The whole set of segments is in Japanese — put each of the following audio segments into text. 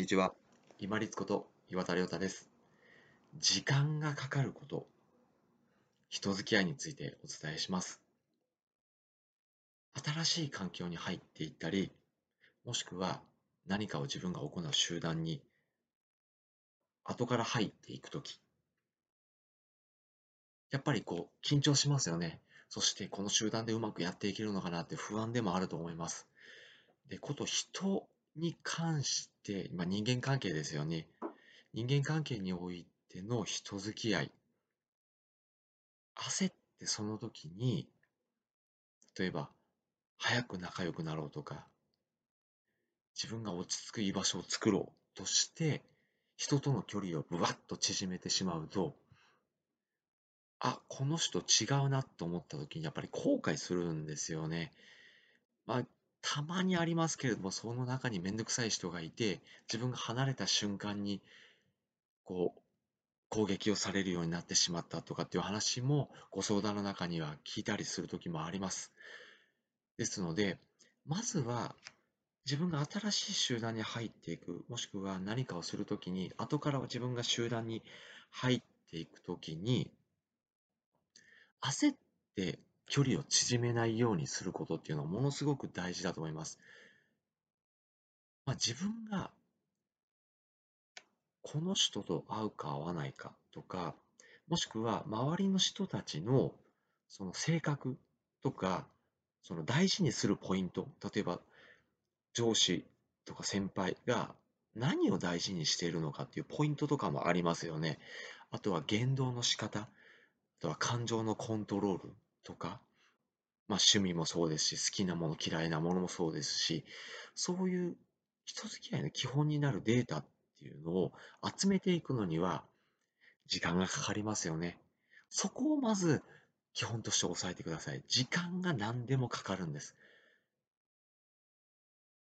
こんにちは、今立こと岩田亮太です。時間がかかること、人付き合いについてお伝えします。新しい環境に入っていったり、もしくは何かを自分が行う集団に、後から入っていくとき、やっぱり緊張しますよね。そしてこの集団でうまくやっていけるのかなって不安でもあると思います。で、人に関して、人間関係ですよね。人間関係においての人付き合い。焦ってその時に、例えば、早く仲良くなろうとか、自分が落ち着く居場所を作ろうとして、人との距離をぶわっと縮めてしまうと、あ、この人違うなと思った時に、やっぱり後悔するんですよね。たまにありますけれども、その中にめんどくさい人がいて、自分が離れた瞬間に攻撃をされるようになってしまったとかっていう話もご相談の中には聞いたりする時もあります。ですので、まずは自分が新しい集団に入っていく、もしくは何かをするときに、後から自分が集団に入っていくときに、焦って距離を縮めないようにすることっていうのはものすごく大事だと思います。自分がこの人と会うか会わないかとか、もしくは周りの人たちのその性格とか、その大事にするポイント、例えば上司とか先輩が何を大事にしているのかっていうポイントとかもありますよね。あとは言動の仕方、あとは感情のコントロールとか、趣味もそうですし、好きなもの嫌いなものもそうですし、そういう人付き合いの基本になるデータっていうのを集めていくのには時間がかかりますよね。そこをまず基本として押さえてください。時間が何でもかかるんです。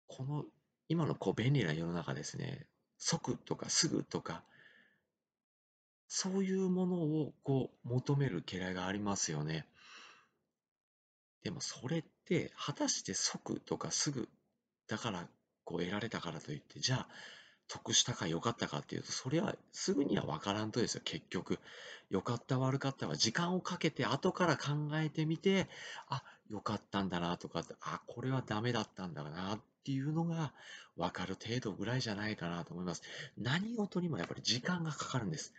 この今の便利な世の中ですね、即とかすぐとかそういうものを求める嫌いがありますよね。でもそれって果たして即とかすぐだから得られたからといって、じゃあ得したか良かったかっていうと、それはすぐには分からんとですよ。結局良かった悪かったは時間をかけて後から考えてみて、あ、良かったんだなとか、あ、これはダメだったんだなっていうのが分かる程度ぐらいじゃないかなと思います。何事にもやっぱり時間がかかるんです。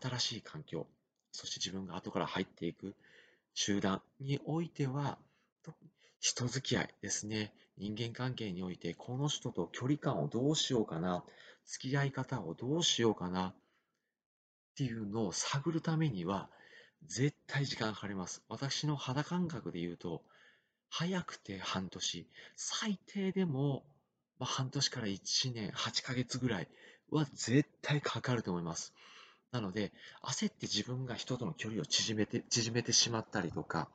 新しい環境、そして自分が後から入っていく集団においては、人付き合いですね。人間関係において、この人と距離感をどうしようかな、付き合い方をどうしようかなっていうのを探るためには、絶対時間かかります。私の肌感覚で言うと、早くて半年、最低でも半年から1年、8ヶ月ぐらいは絶対かかると思います。なので、焦って自分が人との距離を縮めてしまったりとか、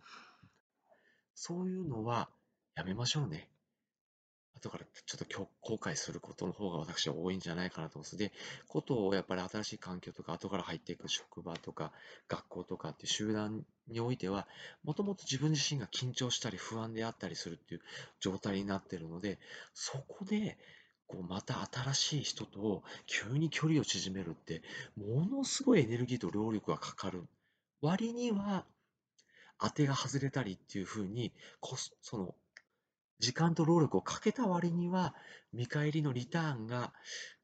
そういうのはやめましょうね。後からちょっと後悔することの方が私は多いんじゃないかなと思うんです。で、やっぱり新しい環境とか、後から入っていく職場とか、学校とかっていう集団においては、もともと自分自身が緊張したり不安であったりするっていう状態になっているので、そこで、また新しい人と急に距離を縮めるってものすごいエネルギーと労力がかかる割には、当てが外れたりっていうふうにその時間と労力をかけた割には、見返りのリターンが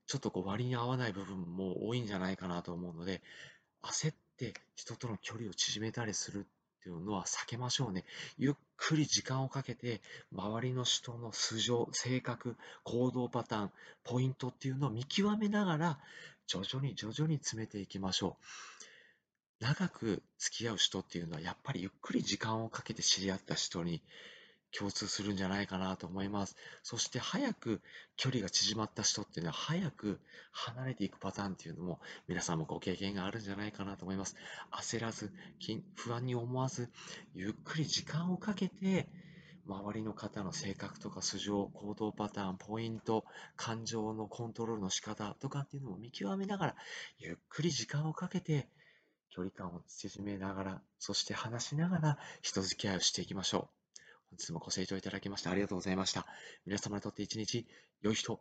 ちょっと割に合わない部分も多いんじゃないかなと思うので、焦って人との距離を縮めたりするっていうのは避けましょうね。ゆっくり時間をかけて、周りの人の素性、性格、行動パターン、ポイントっていうのを見極めながら、徐々に徐々に詰めていきましょう。長く付き合う人っていうのは、やっぱりゆっくり時間をかけて知り合った人に共通するんじゃないかなと思います。そして早く距離が縮まった人っていうのは、早く離れていくパターンっていうのも皆さんもご経験があるんじゃないかなと思います。焦らず、不安に思わず、ゆっくり時間をかけて、周りの方の性格とか素性、行動パターン、ポイント、感情のコントロールの仕方とかっていうのも見極めながら、ゆっくり時間をかけて距離感を縮めながら、そして話しながら人付き合いをしていきましょう。本日もご清聴いただきましてありがとうございました。皆様にとって一日良い日と